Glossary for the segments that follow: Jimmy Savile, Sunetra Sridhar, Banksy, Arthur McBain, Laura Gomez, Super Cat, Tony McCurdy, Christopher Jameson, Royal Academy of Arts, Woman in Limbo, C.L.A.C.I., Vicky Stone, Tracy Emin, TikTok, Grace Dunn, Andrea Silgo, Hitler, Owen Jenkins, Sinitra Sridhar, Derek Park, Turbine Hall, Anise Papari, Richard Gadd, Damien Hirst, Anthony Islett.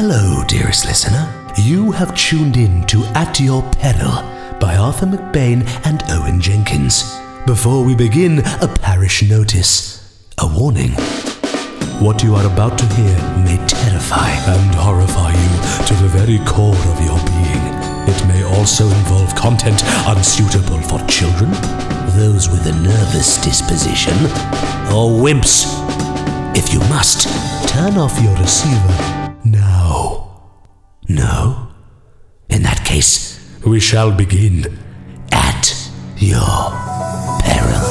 Hello, dearest listener. You have tuned in to At Your Peril by Arthur McBain and Owen Jenkins. Before we begin, a parish notice. A warning. What you are about to hear may terrify and horrify you to the very core of your being. It may also involve content unsuitable for children, those with a nervous disposition, or wimps. If you must, turn off your receiver now. No? In that case, we shall begin At Your Peril.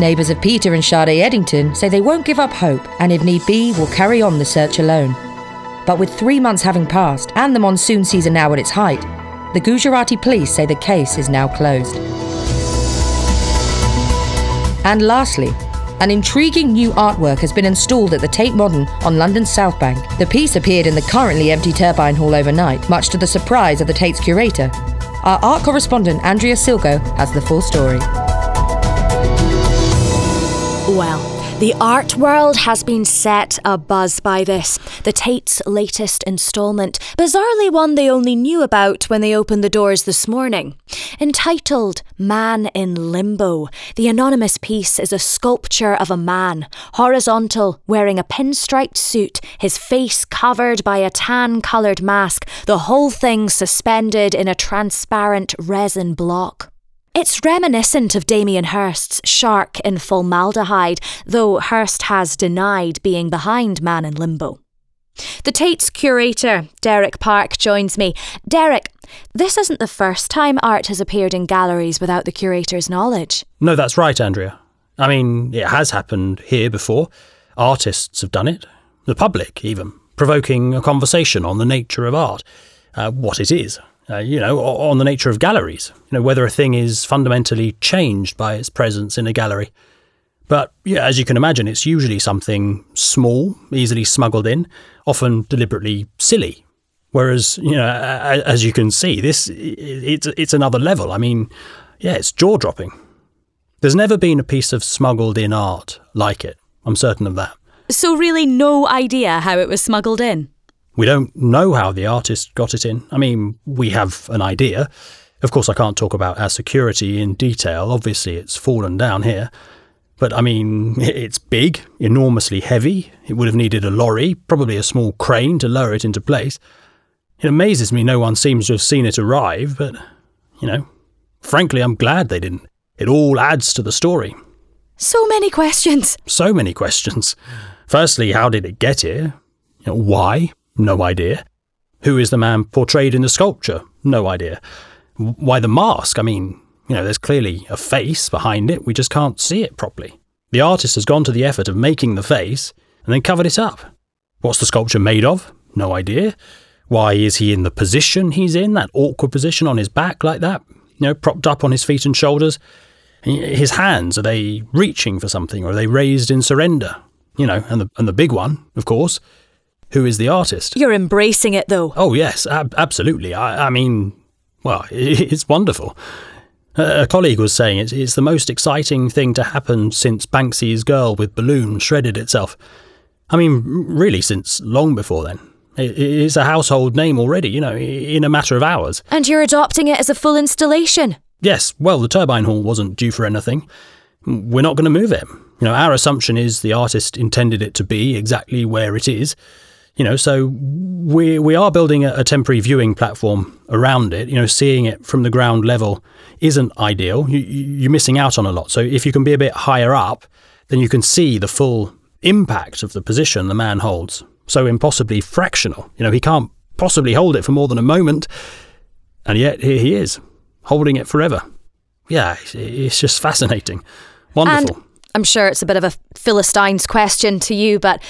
Neighbours of Peter and Sade Eddington say they won't give up hope and, if need be, will carry on the search alone. But with 3 months having passed and the monsoon season now at its height, the Gujarati police say the case is now closed. And lastly, an intriguing new artwork has been installed at the Tate Modern on London's South Bank. The piece appeared in the currently empty Turbine Hall overnight, much to the surprise of the Tate's curator. Our art correspondent Andrea Silgo has the full story. Well, the art world has been set abuzz by this, the Tate's latest instalment, bizarrely one they only knew about when they opened the doors this morning. Entitled Man in Limbo, the anonymous piece is a sculpture of a man, horizontal, wearing a pinstriped suit, his face covered by a tan-coloured mask, the whole thing suspended in a transparent resin block. It's reminiscent of Damien Hirst's Shark in Formaldehyde, though Hirst has denied being behind Man in Limbo. The Tate's curator, Derek Park, joins me. Derek, this isn't the first time art has appeared in galleries without the curator's knowledge. No, that's right, Andrea. I mean, it has happened here before. Artists have done it. The public, even. Provoking a conversation on the nature of art. What it is. On the nature of galleries, whether a thing is fundamentally changed by its presence in a gallery. But as you can imagine, it's usually something small, easily smuggled in, often deliberately silly. Whereas, as you can see, it's another level. I mean, it's jaw-dropping. There's never been a piece of smuggled-in art like it. I'm certain of that. So really no idea how it was smuggled in? We don't know how the artist got it in. I mean, we have an idea. Of course, I can't talk about our security in detail. Obviously, it's fallen down here. But, I mean, it's big, enormously heavy. It would have needed a lorry, probably a small crane to lower it into place. It amazes me no one seems to have seen it arrive, but, frankly, I'm glad they didn't. It all adds to the story. So many questions. Firstly, how did it get here? Why? No idea. Who is the man portrayed in the sculpture? No idea. Why the mask? I mean, there's clearly a face behind it. We just can't see it properly. The artist has gone to the effort of making the face and then covered it up. What's the sculpture made of? No idea. Why is he in the position he's in, that awkward position on his back like that? Propped up on his feet and shoulders. His hands, are they reaching for something or are they raised in surrender? And the big one, of course. Who is the artist? You're embracing it, though. Oh, yes, absolutely. It's wonderful. A colleague was saying it's the most exciting thing to happen since Banksy's Girl with Balloon shredded itself. I mean, really, since long before then. It's a household name already, in a matter of hours. And you're adopting it as a full installation? Yes, well, the Turbine Hall wasn't due for anything. We're not going to move it. Our assumption is the artist intended it to be exactly where it is. So we are building a temporary viewing platform around it. Seeing it from the ground level isn't ideal. You're missing out on a lot. So if you can be a bit higher up, then you can see the full impact of the position the man holds. So impossibly fractional. He can't possibly hold it for more than a moment. And yet here he is, holding it forever. Yeah, it's just fascinating. Wonderful. And I'm sure it's a bit of a Philistine's question to you, but...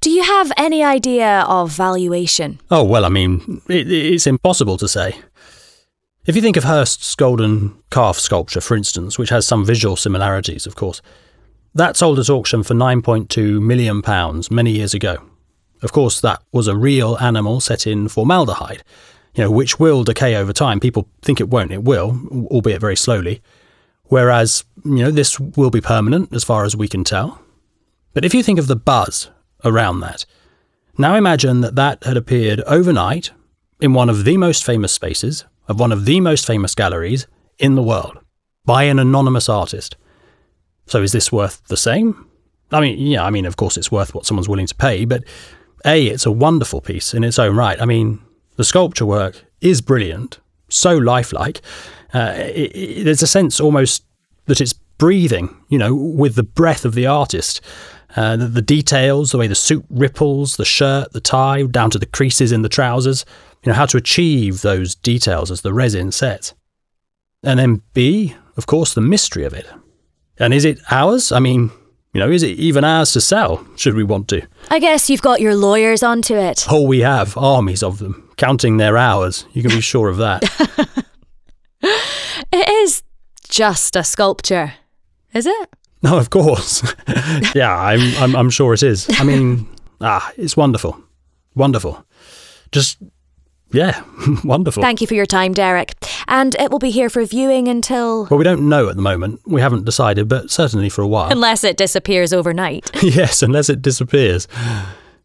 do you have any idea of valuation? Oh, well, I mean, it's impossible to say. If you think of Hirst's golden calf sculpture, for instance, which has some visual similarities, of course, that sold at auction for £9.2 million many years ago. Of course, that was a real animal set in formaldehyde, which will decay over time. People think it won't. It will, albeit very slowly. Whereas, this will be permanent as far as we can tell. But if you think of the buzz around that, now imagine that that had appeared overnight in one of the most famous spaces of one of the most famous galleries in the world by an anonymous artist. So is this worth the same? I mean, of course it's worth what someone's willing to pay, but A, it's a wonderful piece in its own right. I mean, the sculpture work is brilliant, so lifelike. There's a sense almost that it's breathing, with the breath of the artist. The details, the way the suit ripples, the shirt, the tie, down to the creases in the trousers, how to achieve those details as the resin sets. And then B, of course, the mystery of it. And is it ours? I mean, is it even ours to sell, should we want to? I guess you've got your lawyers onto it. Oh, we have armies of them, counting their hours. You can be sure of that. It is just a sculpture, is it? No, of course. Yeah, I'm sure it is. I mean, it's wonderful. Wonderful. Just, yeah, wonderful. Thank you for your time, Derek. And it will be here for viewing until... Well, we don't know at the moment. We haven't decided, but certainly for a while. Unless it disappears overnight. Yes, unless it disappears.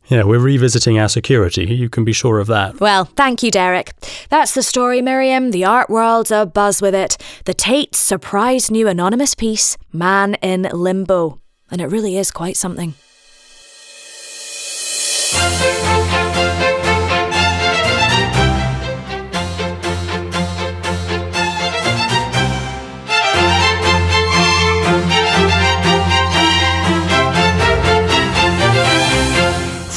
Yeah, we're revisiting our security. You can be sure of that. Well, thank you, Derek. That's the story, Miriam. The art world's abuzz with it. The Tate's surprise new anonymous piece, Man in Limbo. And it really is quite something.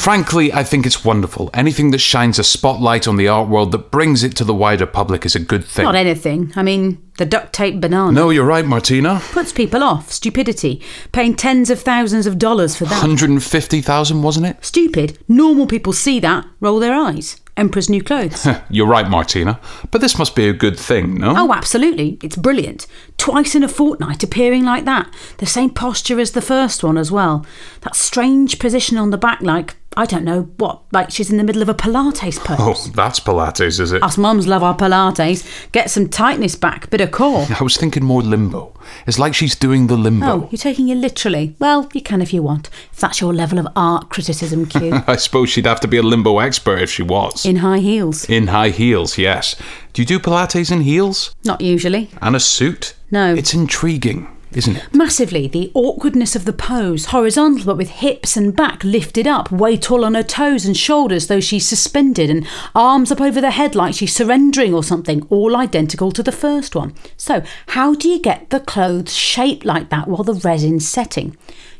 Frankly, I think it's wonderful. Anything that shines a spotlight on the art world that brings it to the wider public is a good thing. Not anything. I mean, the duct tape banana. No, you're right, Martina. Puts people off. Stupidity. Paying tens of thousands of dollars for that. 150,000, wasn't it? Stupid. Normal people see that, roll their eyes. Emperor's new clothes. You're right, Martina. But this must be a good thing, no? Oh, absolutely. It's brilliant. Twice in a fortnight appearing like that. The same posture as the first one as well. That strange position on the back like... I don't know what, like she's in the middle of a Pilates pose. Oh, that's Pilates, is it? Us mums love our Pilates. Get some tightness back, bit of core. I was thinking more limbo. It's like she's doing the limbo. Oh, you're taking it literally. Well, you can if you want. If that's your level of art criticism, Q. I suppose she'd have to be a limbo expert if she was. In high heels. In high heels, yes. Do you do Pilates in heels? Not usually. And a suit? No. It's intriguing. Isn't it? Massively. The awkwardness of the pose, horizontal but with hips and back lifted up, weight all on her toes and shoulders though she's suspended, and arms up over the head like she's surrendering or something, all identical to the first one. So how do you get the clothes shaped like that while the resin's setting?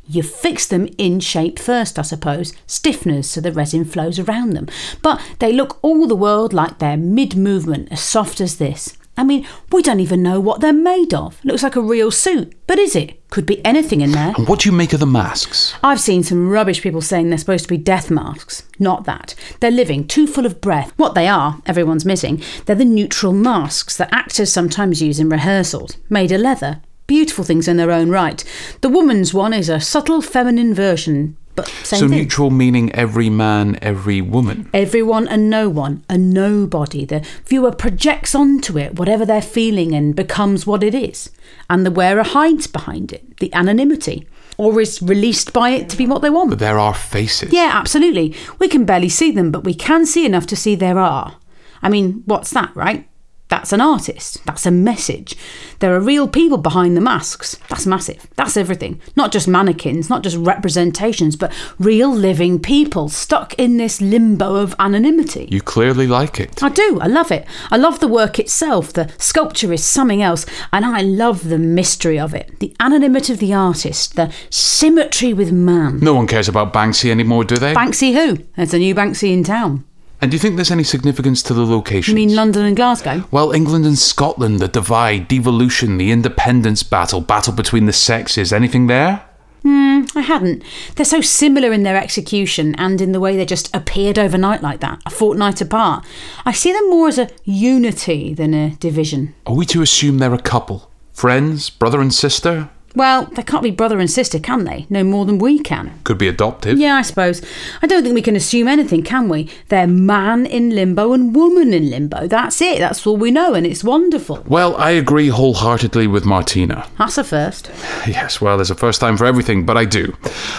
You fix them in shape first, I suppose. Stiffeners so the resin flows around them. But they look all the world like they're mid-movement, as soft as this. I mean, we don't even know what they're made of. Looks like a real suit, but is it? Could be anything in there. And what do you make of the masks? I've seen some rubbish people saying they're supposed to be death masks. Not that. They're living, too full of breath. What they are, everyone's missing, they're the neutral masks that actors sometimes use in rehearsals. Made of leather. Beautiful things in their own right. The woman's one is a subtle feminine version, but same thing. So neutral meaning every man, every woman. Everyone and no one, a nobody. The viewer projects onto it whatever they're feeling and becomes what it is. And the wearer hides behind it, the anonymity, or is released by it to be what they want. But there are faces. Yeah, absolutely. We can barely see them, but we can see enough to see there are. I mean, what's that, right? That's an artist. That's a message. There are real people behind the masks. That's massive. That's everything. Not just mannequins, not just representations, but real living people stuck in this limbo of anonymity. You clearly like it. I do. I love it. I love the work itself. The sculpture is something else, and I love the mystery of it. The anonymity of the artist, the symmetry with man. No one cares about Banksy anymore, do they? Banksy who? There's a new Banksy in town. And do you think there's any significance to the locations? You mean London and Glasgow? Well, England and Scotland, the divide, devolution, the independence battle between the sexes. Anything there? I hadn't. They're so similar in their execution and in the way they just appeared overnight like that, a fortnight apart. I see them more as a unity than a division. Are we to assume they're a couple? Friends? Brother and sister? Well, they can't be brother and sister, can they? No more than we can. Could be adoptive. Yeah, I suppose. I don't think we can assume anything, can we? They're Man in Limbo and Woman in Limbo. That's it. That's all we know, and it's wonderful. Well, I agree wholeheartedly with Martina. That's a first. Yes, well, there's a first time for everything, but I do.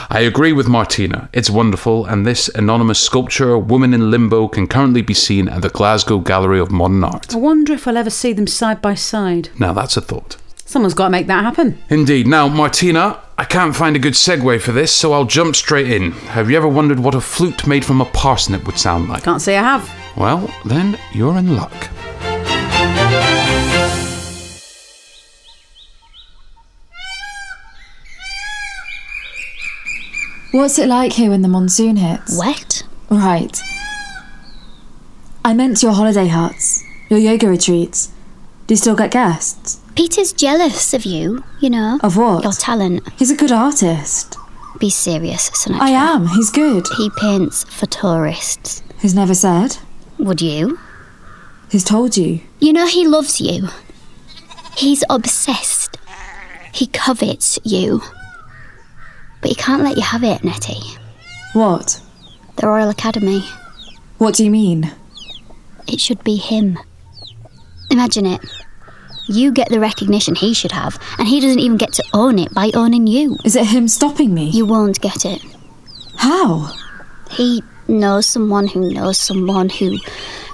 I agree with Martina. It's wonderful, and this anonymous sculpture, Woman in Limbo, can currently be seen at the Glasgow Gallery of Modern Art. I wonder if I'll ever see them side by side. Now, that's a thought. Someone's got to make that happen. Indeed. Now, Martina, I can't find a good segue for this, so I'll jump straight in. Have you ever wondered what a flute made from a parsnip would sound like? Can't say I have. Well, then you're in luck. What's it like here when the monsoon hits? Wet. Right. I meant your holiday huts, your yoga retreats. Do you still get guests? Peter's jealous of you, you know. Of what? Your talent. He's a good artist. Be serious, Sunetra. I am. He's good. He paints for tourists. He's never said. Would you? He's told you. You know he loves you. He's obsessed. He covets you. But he can't let you have it, Nettie. What? The Royal Academy. What do you mean? It should be him. Imagine it. You get the recognition he should have, and he doesn't even get to own it by owning you. Is it him stopping me? You won't get it. How? He knows someone who knows someone who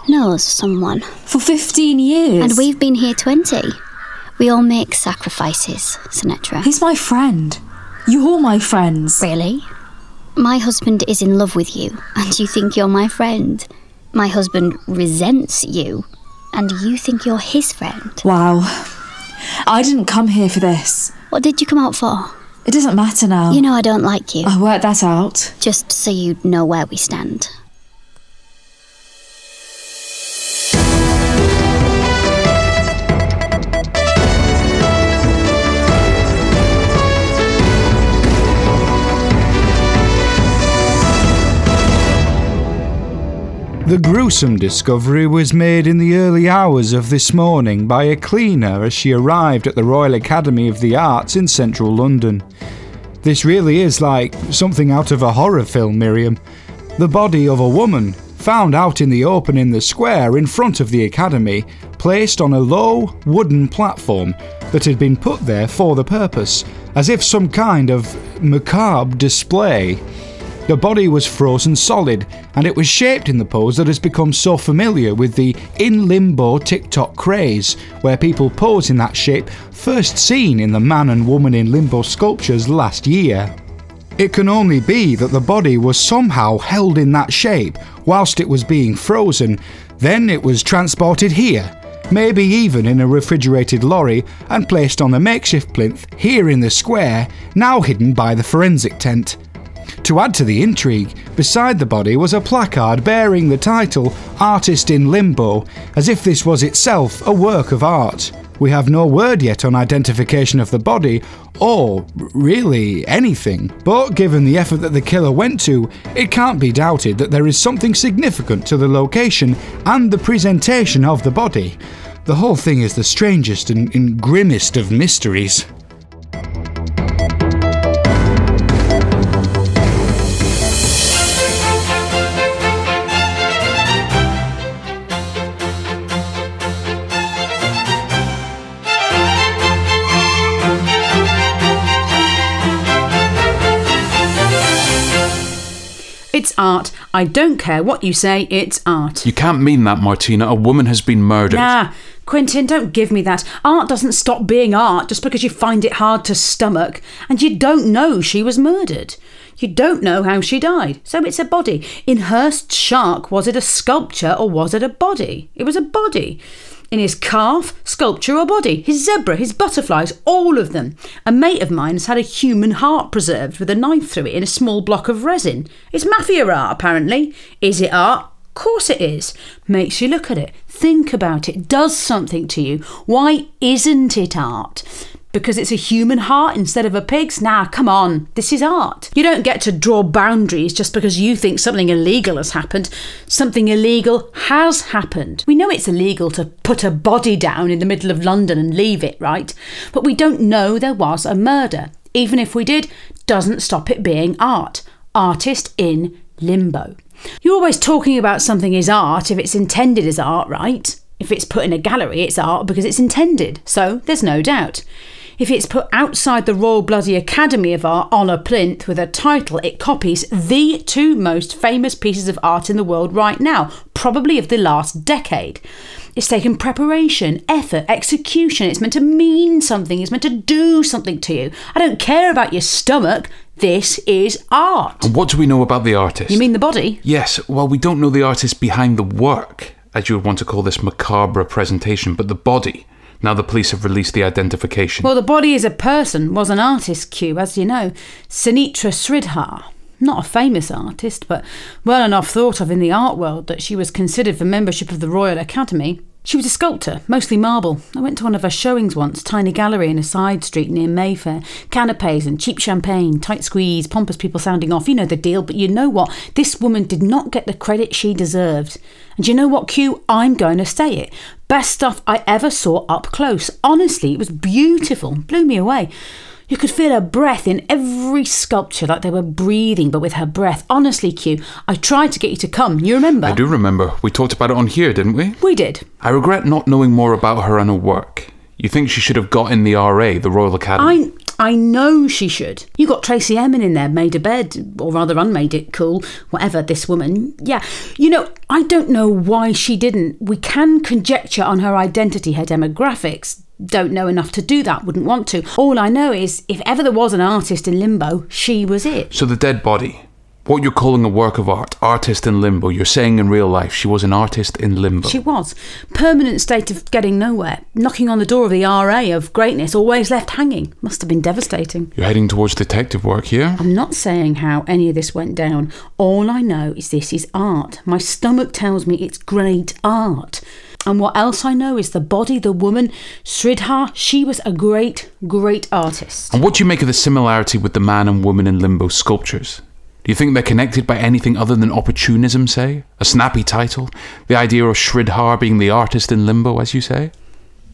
knows someone. For 15 years. And we've been here 20. We all make sacrifices, Sunetra. He's my friend. You're my friends. Really? My husband is in love with you, and you think you're my friend. My husband resents you. And you think you're his friend? Wow. I didn't come here for this. What did you come out for? It doesn't matter now. You know I don't like you. I worked that out. Just so you know where we stand. The gruesome discovery was made in the early hours of this morning by a cleaner as she arrived at the Royal Academy of the Arts in central London. This really is like something out of a horror film, Miriam. The body of a woman, found out in the open in the square in front of the Academy, placed on a low, wooden platform that had been put there for the purpose, as if some kind of macabre display. The body was frozen solid, and it was shaped in the pose that has become so familiar with the In Limbo TikTok craze, where people pose in that shape first seen in the Man and Woman in Limbo sculptures last year. It can only be that the body was somehow held in that shape whilst it was being frozen, then it was transported here, maybe even in a refrigerated lorry, and placed on the makeshift plinth here in the square, now hidden by the forensic tent. To add to the intrigue, beside the body was a placard bearing the title Artist in Limbo, as if this was itself a work of art. We have no word yet on identification of the body, or really anything, but given the effort that the killer went to, it can't be doubted that there is something significant to the location and the presentation of the body. The whole thing is the strangest and grimmest of mysteries. It's art. I don't care what you say, it's art. You can't mean that, Martina. A woman has been murdered. Nah, Quentin, don't give me that. Art doesn't stop being art just because you find it hard to stomach. And you don't know she was murdered. You don't know how she died. So it's a body. In Hirst's shark, was it a sculpture or was it a body? It was a body. In his calf, sculpture or body, his zebra, his butterflies, all of them. A mate of mine's had a human heart preserved with a knife through it in a small block of resin. It's mafia art, apparently. Is it art? Of course it is. Makes you look at it, think about it, does something to you. Why isn't it art? because it's a human heart instead of a pig's? Nah, come on. This is art. You don't get to draw boundaries just because you think something illegal has happened. Something illegal has happened. We know it's illegal to put a body down in the middle of London and leave it, right? But we don't know there was a murder. Even if we did, doesn't stop it being art. Artist in limbo. You're always talking about something is art if it's intended as art, right? If it's put in a gallery, it's art because it's intended, so there's no doubt. If it's put outside the Royal Bloody Academy of Art on a plinth with a title, it copies the two most famous pieces of art in the world right now, probably of the last decade. It's taken preparation, effort, execution. It's meant to mean something. It's meant to do something to you. I don't care about your stomach. This is art. And what do we know about the artist? You mean the body? Yes. Well, we don't know the artist behind the work, as you would want to call this macabre presentation, but the body. Now the police have released the identification. Well, the body is a person, was an artist, Q, as you know. Sinitra Sridhar. Not a famous artist, but well enough thought of in the art world that she was considered for membership of the Royal Academy. She was a sculptor, mostly marble. I went to one of her showings once, tiny gallery in a side street near Mayfair. Canapes and cheap champagne, tight squeeze, pompous people sounding off. You know the deal, but you know what? This woman did not get the credit she deserved. And you know what, Q? I'm going to say it. Best stuff I ever saw up close. Honestly, it was beautiful. Blew me away. You could feel her breath in every sculpture, like they were breathing, but with her breath. Honestly, Q, I tried to get you to come. You remember? I do remember. We talked about it on here, didn't we? We did. I regret not knowing more about her and her work. You think she should have got in the RA, the Royal Academy? I know she should. You got Tracy Emin in there, made a bed, or rather unmade it, cool, whatever, this woman. Yeah, you know, I don't know why she didn't. We can conjecture on her identity, her demographics. Don't know enough to do that, wouldn't want to. All I know is, if ever there was an artist in limbo, she was it. So the dead body, what you're calling a work of art, artist in limbo, you're saying in real life she was an artist in limbo. She was. Permanent state of getting nowhere, knocking on the door of the RA of greatness, always left hanging. Must have been devastating. You're heading towards detective work here? I'm not saying how any of this went down. All I know is this is art. My stomach tells me it's great art. And what else I know is the body, the woman, Sridhar, she was a great, great artist. And what do you make of the similarity with the Man and Woman in Limbo sculptures? Do you think they're connected by anything other than opportunism, say? A snappy title? The idea of Sridhar being the artist in limbo, as you say?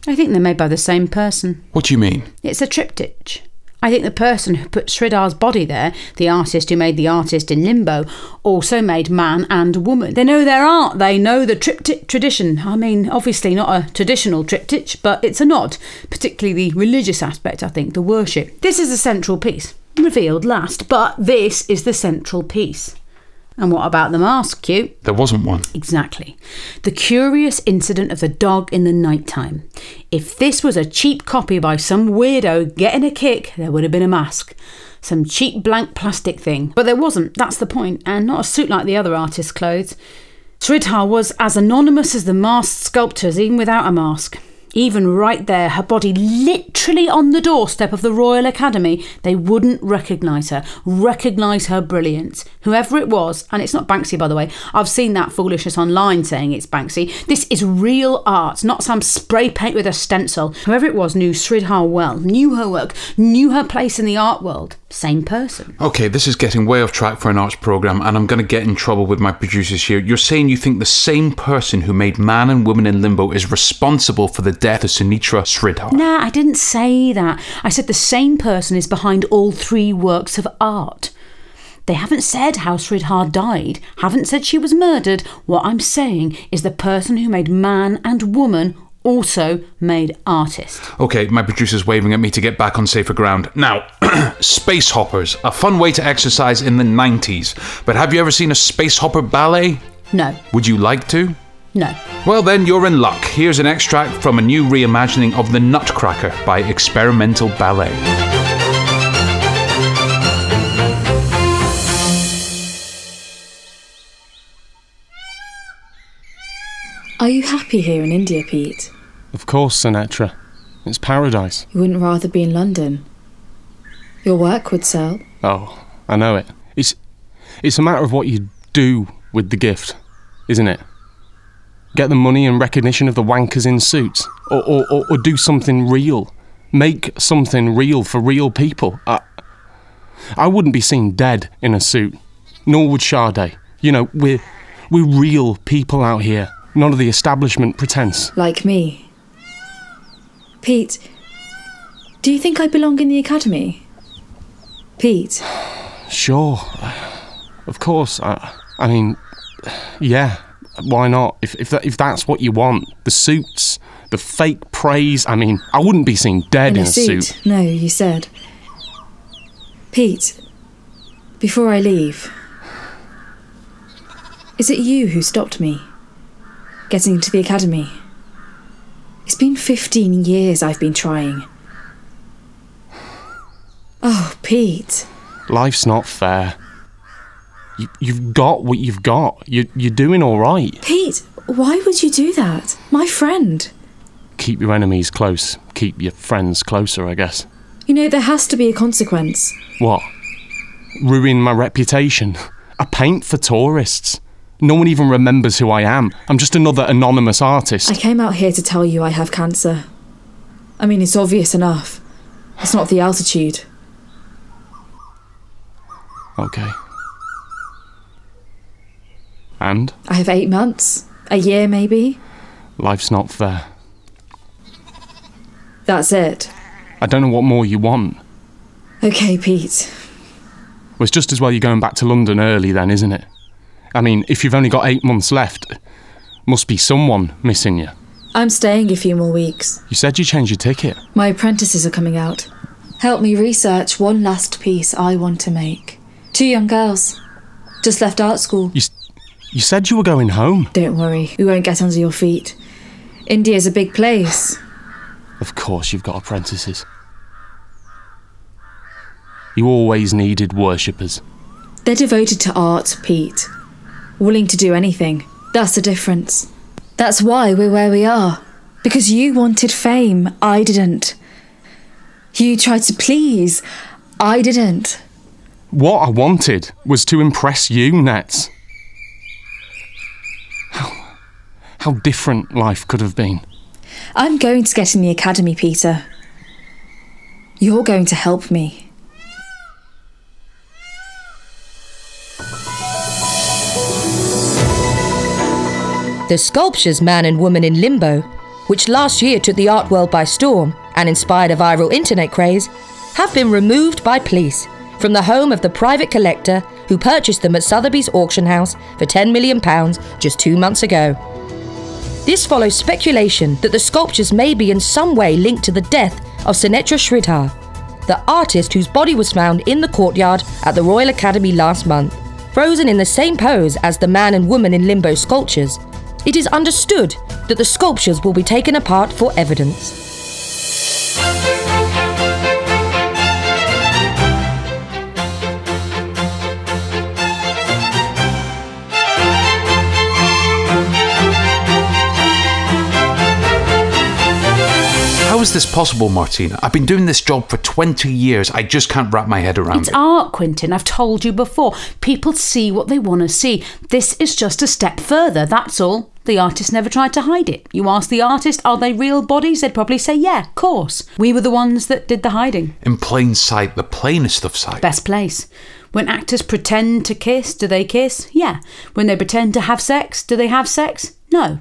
I think they're made by the same person. What do you mean? It's a triptych. I think the person who put Sridhar's body there, the artist who made the artist in limbo, also made Man and Woman. They know their art. They know the triptych tradition. I mean, obviously not a traditional triptych, but it's a nod, particularly the religious aspect, I think, the worship. This is the central piece, revealed last, but this is the central piece. And what about the mask, Q? There wasn't one. Exactly. The curious incident of the dog in the nighttime. If this was a cheap copy by some weirdo getting a kick, there would have been a mask. Some cheap blank plastic thing. But there wasn't, that's the point, and not a suit like the other artist's clothes. Sridhar was as anonymous as the masked sculptors, even without a mask. Even right there, her body literally on the doorstep of the Royal Academy, they wouldn't recognise her brilliance. Whoever it was, and it's not Banksy, by the way. I've seen that foolishness online saying it's Banksy. This is real art, not some spray paint with a stencil. Whoever it was knew Sridhar well, knew her work, knew her place in the art world. Same person. Okay, this is getting way off track for an arts programme, and I'm going to get in trouble with my producers here. You're saying you think the same person who made Man and Woman in Limbo is responsible for the death of Sunetra Sridhar? Nah, I didn't say that. I said the same person is behind all three works of art. They haven't said how Sridhar died, haven't said she was murdered. What I'm saying is the person who made Man and Woman also made artist. Okay, my producer's waving at me to get back on safer ground. Now, space hoppers, a fun way to exercise in the 90s. But have you ever seen a space hopper ballet? No. Would you like to? No. Well then, you're in luck. Here's an extract from a new reimagining of The Nutcracker by Experimental Ballet. Are you happy here in India, Pete? Of course, Sunetra. It's paradise. You wouldn't rather be in London? Your work would sell. Oh, I know it. It's a matter of what you do with the gift, isn't it? Get the money and recognition of the wankers in suits, or do something real Make something real for real people. I wouldn't be seen dead in a suit, nor would Sade. You know, we're real people out here. None of the establishment pretense. Like me. Pete, do you think I belong in the academy? Pete? Sure. Of course. I mean, yeah. Why not? If that's what you want. The suits, the fake praise. I mean, I wouldn't be seen dead in a suit. No, you said. Pete, before I leave, is it you who stopped me getting into the academy? It's been 15 years I've been trying. Oh, Pete. Life's not fair. You've got what you've got. You're doing all right. Pete, why would you do that? My friend. Keep your enemies close. Keep your friends closer, I guess. You know, there has to be a consequence. What? Ruin my reputation? I paint for tourists. No one even remembers who I am. I'm just another anonymous artist. I came out here to tell you I have cancer. I mean, it's obvious enough. It's not the altitude. Okay. And? I have 8 months. A year, maybe. Life's not fair. That's it. I don't know what more you want. OK, Pete. Well, it's just as well you're going back to London early then, isn't it? I mean, if you've only got 8 months left, must be someone missing you. I'm staying a few more weeks. You said you changed your ticket. My apprentices are coming out. Help me research one last piece I want to make. 2 young girls. Just left art school. You said you were going home. Don't worry, we won't get under your feet. India's a big place. Of course you've got apprentices. You always needed worshippers. They're devoted to art, Pete. Willing to do anything. That's the difference. That's why we're where we are. Because you wanted fame, I didn't. You tried to please, I didn't. What I wanted was to impress you, Nets. How different life could have been. I'm going to get in the academy, Peter. You're going to help me. The sculptures Man and Woman in Limbo, which last year took the art world by storm and inspired a viral internet craze, have been removed by police from the home of the private collector who purchased them at Sotheby's auction house for £10 million just 2 months ago. This follows speculation that the sculptures may be in some way linked to the death of Sunetra Sridhar, the artist whose body was found in the courtyard at the Royal Academy last month, frozen in the same pose as the Man and Woman in Limbo sculptures. It is understood that the sculptures will be taken apart for evidence. How is this possible, Martina? I've been doing this job for 20 years. I just can't wrap my head around it. It's art, Quentin. I've told you before. People see what they want to see. This is just a step further, that's all. The artist never tried to hide it. You ask the artist, are they real bodies? They'd probably say, yeah, of course. We were the ones that did the hiding. In plain sight, the plainest of sight. Best place. When actors pretend to kiss, do they kiss? Yeah. When they pretend to have sex, do they have sex? No.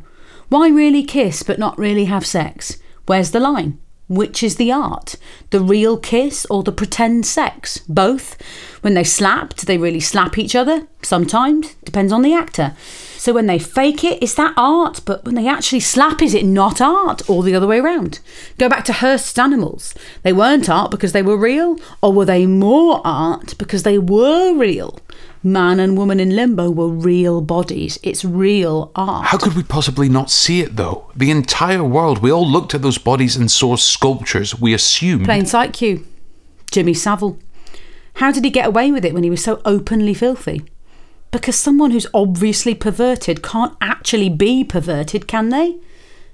Why really kiss but not really have sex? Where's the line? Which is the art? The real kiss or the pretend sex? Both. When they slap, do they really slap each other? Sometimes. Depends on the actor. So when they fake it, is that art? But when they actually slap, is it not art? Or the other way around? Go back to Hirst's animals. They weren't art because they were real? Or were they more art because they were real? Man and Woman in Limbo were real bodies. It's real art. How could we possibly not see it, though? The entire world, we all looked at those bodies and saw sculptures. We assumed... Plain sight cue. Jimmy Savile. How did he get away with it when he was so openly filthy? Because someone who's obviously perverted can't actually be perverted, can they?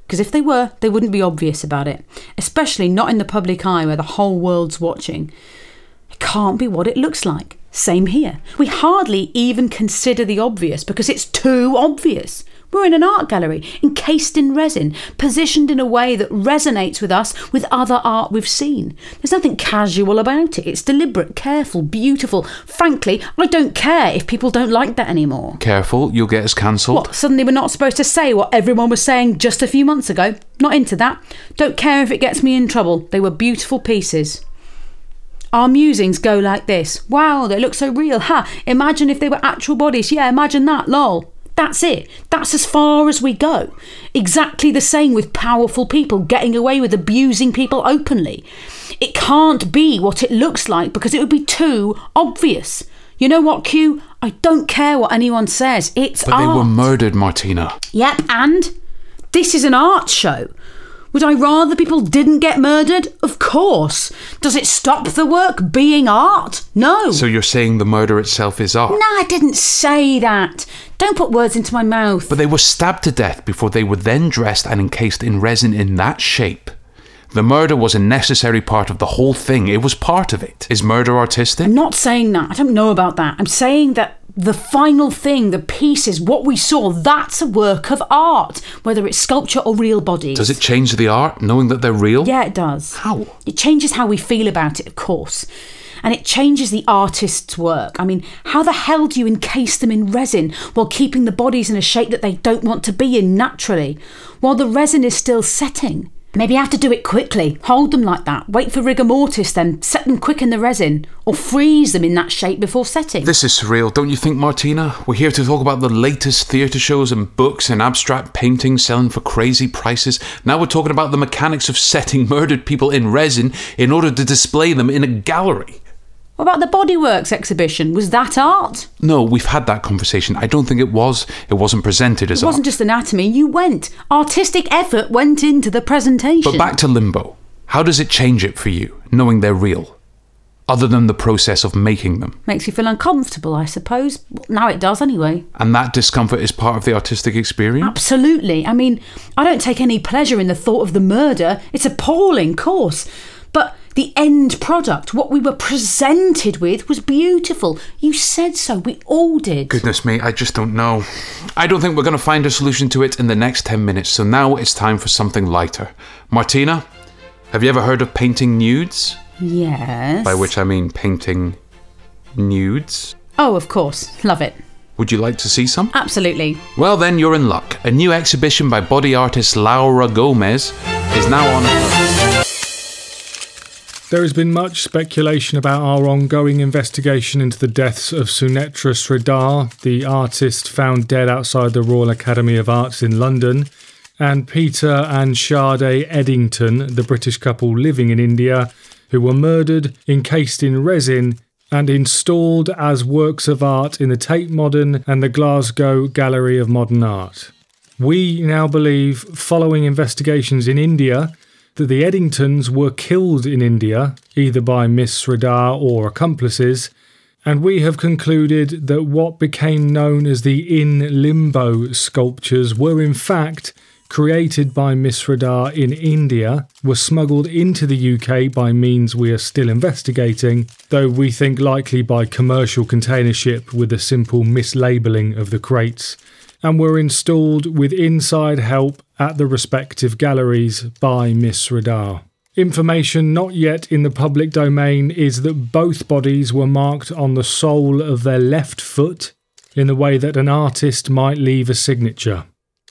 Because if they were, they wouldn't be obvious about it. Especially not in the public eye where the whole world's watching. It can't be what it looks like. Same here. We hardly even consider the obvious because it's too obvious. We're in an art gallery, encased in resin, positioned in a way that resonates with us with other art we've seen. There's nothing casual about it. It's deliberate, careful, beautiful. Frankly, I don't care if people don't like that anymore. Careful, you'll get us cancelled. What, suddenly we're not supposed to say what everyone was saying just a few months ago? Not into that. Don't care if it gets me in trouble. They were beautiful pieces. Our musings go like this. Wow, they look so real. Ha, imagine if they were actual bodies. Yeah, imagine that, lol. That's it. That's as far as we go. Exactly the same with powerful people getting away with abusing people openly. It can't be what it looks like because it would be too obvious. You know what, Q? I don't care what anyone says. It's art. But they were murdered, Martina. Yep, and? This is an art show. Would I rather people didn't get murdered? Of course. Does it stop the work being art? No. So you're saying the murder itself is art? No, I didn't say that. Don't put words into my mouth. But they were stabbed to death before they were then dressed and encased in resin in that shape. The murder was a necessary part of the whole thing. It was part of it. Is murder artistic? I'm not saying that. I don't know about that. I'm saying that the final thing, the pieces, what we saw, that's a work of art, whether it's sculpture or real bodies. Does it change the art, knowing that they're real? Yeah, it does. How? It changes how we feel about it, of course. And it changes the artist's work. I mean, how the hell do you encase them in resin while keeping the bodies in a shape that they don't want to be in naturally, while the resin is still setting? Maybe you have to do it quickly. Hold them like that. Wait for rigor mortis, then set them quick in the resin. Or freeze them in that shape before setting. This is surreal, don't you think, Martina? We're here to talk about the latest theatre shows and books and abstract paintings selling for crazy prices. Now we're talking about the mechanics of setting murdered people in resin in order to display them in a gallery. What about the Body Works exhibition? Was that art? No, we've had that conversation. I don't think it was. It wasn't presented as art. It wasn't just anatomy. You went. Artistic effort went into the presentation. But back to Limbo. How does it change it for you, knowing they're real? Other than the process of making them. Makes you feel uncomfortable, I suppose. Well, now it does, anyway. And that discomfort is part of the artistic experience? Absolutely. I mean, I don't take any pleasure in the thought of the murder. It's appalling, of course. But the end product, what we were presented with, was beautiful. You said so. We all did. Goodness me, I just don't know. I don't think we're going to find a solution to it in the next 10 minutes, so now it's time for something lighter. Martina, have you ever heard of painting nudes? Yes. By which I mean painting nudes. Oh, of course. Love it. Would you like to see some? Absolutely. Well, then you're in luck. A new exhibition by body artist Laura Gomez is now on... There has been much speculation about our ongoing investigation into the deaths of Sunetra Sridhar, the artist found dead outside the Royal Academy of Arts in London, and Peter and Sade Eddington, the British couple living in India, who were murdered, encased in resin, and installed as works of art in the Tate Modern and the Glasgow Gallery of Modern Art. We now believe, following investigations in India, that the Eddingtons were killed in India, either by Miss Sridhar or accomplices, and we have concluded that what became known as the In Limbo sculptures were in fact created by Miss Sridhar in India, were smuggled into the UK by means we are still investigating, though we think likely by commercial container ship with a simple mislabelling of the crates, and were installed with inside help at the respective galleries by Miss Sridhar. Information not yet in the public domain is that both bodies were marked on the sole of their left foot in the way that an artist might leave a signature.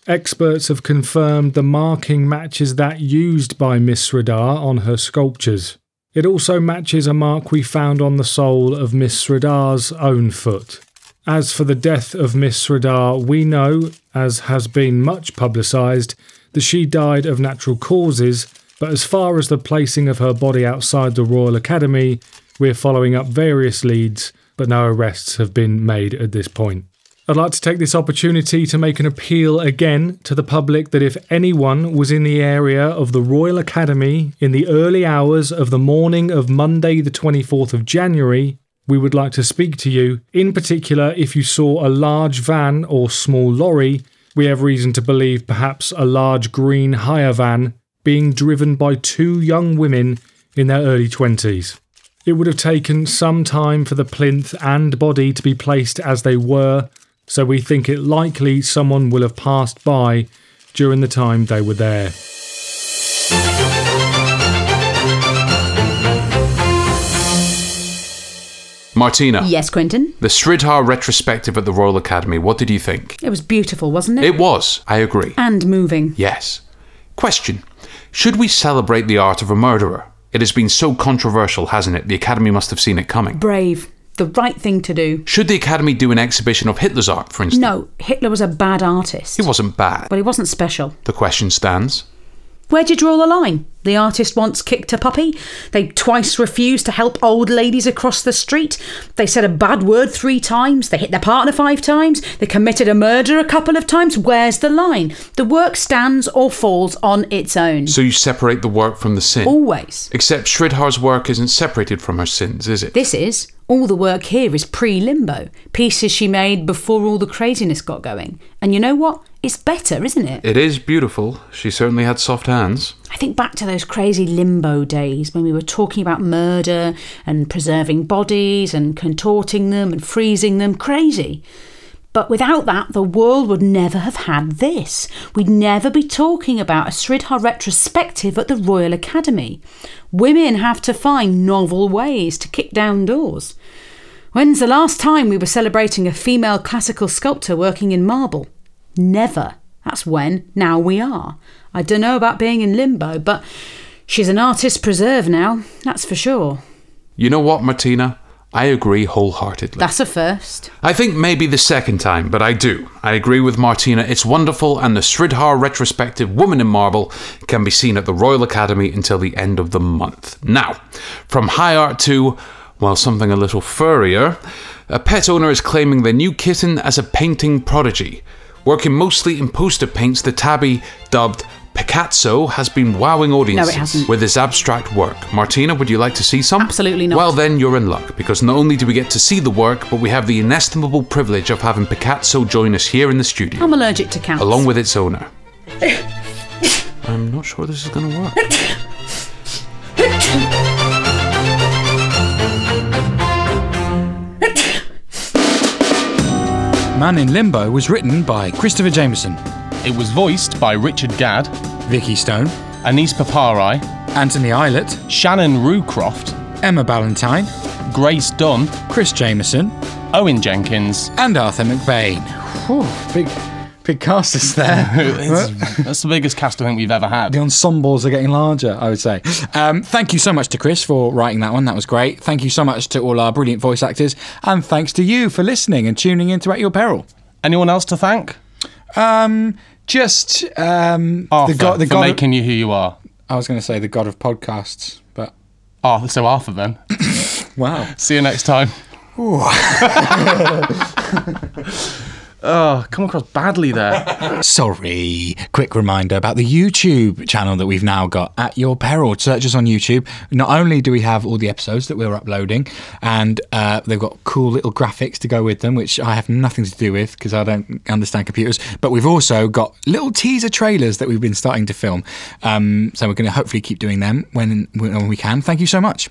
Experts have confirmed the marking matches that used by Miss Sridhar on her sculptures. It also matches a mark we found on the sole of Miss Sridhar's own foot. As for the death of Miss Sridhar, we know, as has been much publicised, that she died of natural causes, but as far as the placing of her body outside the Royal Academy, we're following up various leads, but no arrests have been made at this point. I'd like to take this opportunity to make an appeal again to the public that if anyone was in the area of the Royal Academy in the early hours of the morning of Monday the 24th of January, we would like to speak to you. In particular, if you saw a large van or small lorry, we have reason to believe perhaps a large green hire van, being driven by two young women in their early 20s. It would have taken some time for the plinth and body to be placed as they were, so we think it likely someone will have passed by during the time they were there. Martina. Yes, Quentin? The Sridhar retrospective at the Royal Academy, what did you think? It was beautiful, wasn't it? It was, I agree. And moving. Yes. Question. Should we celebrate the art of a murderer? It has been so controversial, hasn't it? The Academy must have seen it coming. Brave. The right thing to do. Should the Academy do an exhibition of Hitler's art, for instance? No, Hitler was a bad artist. He wasn't bad. But he wasn't special. The question stands. Where do you draw the line? The artist once kicked a puppy. They twice refused to help old ladies across the street. They said a bad word 3 times. They hit their partner 5 times. They committed a murder a couple of times. Where's the line? The work stands or falls on its own. So you separate the work from the sin? Always. Except Sridhar's work isn't separated from her sins, is it? This is. All the work here is pre-Limbo. Pieces she made before all the craziness got going. And you know what? It's better, isn't it? It is beautiful. She certainly had soft hands. I think back to those crazy Limbo days when we were talking about murder and preserving bodies and contorting them and freezing them. Crazy. But without that, the world would never have had this. We'd never be talking about a Sridhar retrospective at the Royal Academy. Women have to find novel ways to kick down doors. When's the last time we were celebrating a female classical sculptor working in marble? Never. That's when. Now we are. I don't know about being in Limbo, but she's an artist preserve now, that's for sure. You know what, Martina? I agree wholeheartedly. That's a first. I think maybe the second time, but I do. I agree with Martina. It's wonderful, and the Sridhar retrospective Woman in Marble can be seen at the Royal Academy until the end of the month. Now, from high art to, well, something a little furrier, a pet owner is claiming their new kitten as a painting prodigy. Working mostly in poster paints, the tabby, dubbed Picasso, has been wowing audiences with his abstract work. Martina, would you like to see some? Absolutely not. Well then, you're in luck, because not only do we get to see the work, but we have the inestimable privilege of having Picasso join us here in the studio. I'm allergic to cats. Along with its owner. I'm not sure this is going to work. Man in Limbo was written by Christopher Jameson. It was voiced by Richard Gadd, Vicky Stone, Anise Papari, Anthony Islett, Shannon Ruecroft, Emma Ballantyne, Grace Dunn, Chris Jameson, Owen Jenkins, and Arthur McBain. Whew, big casters there. That's the biggest cast I think we've ever had. The ensembles are getting larger, I would say. Thank you so much to Chris for writing that one. That was great. Thank you so much to all our brilliant voice actors, and thanks to you for listening and tuning in to At Your Peril. Anyone else to thank? Arthur, the god for making you who you are. I was going to say the god of podcasts, but... Arthur, so Arthur then. Wow. See you next time. Ooh. Oh, come across badly there. Sorry. Quick reminder about the YouTube channel that we've now got, At Your Peril. Search us on YouTube. Not only do we have all the episodes that we're uploading, and they've got cool little graphics to go with them, which I have nothing to do with because I don't understand computers, but we've also got little teaser trailers that we've been starting to film. So we're going to hopefully keep doing them when we can. Thank you so much.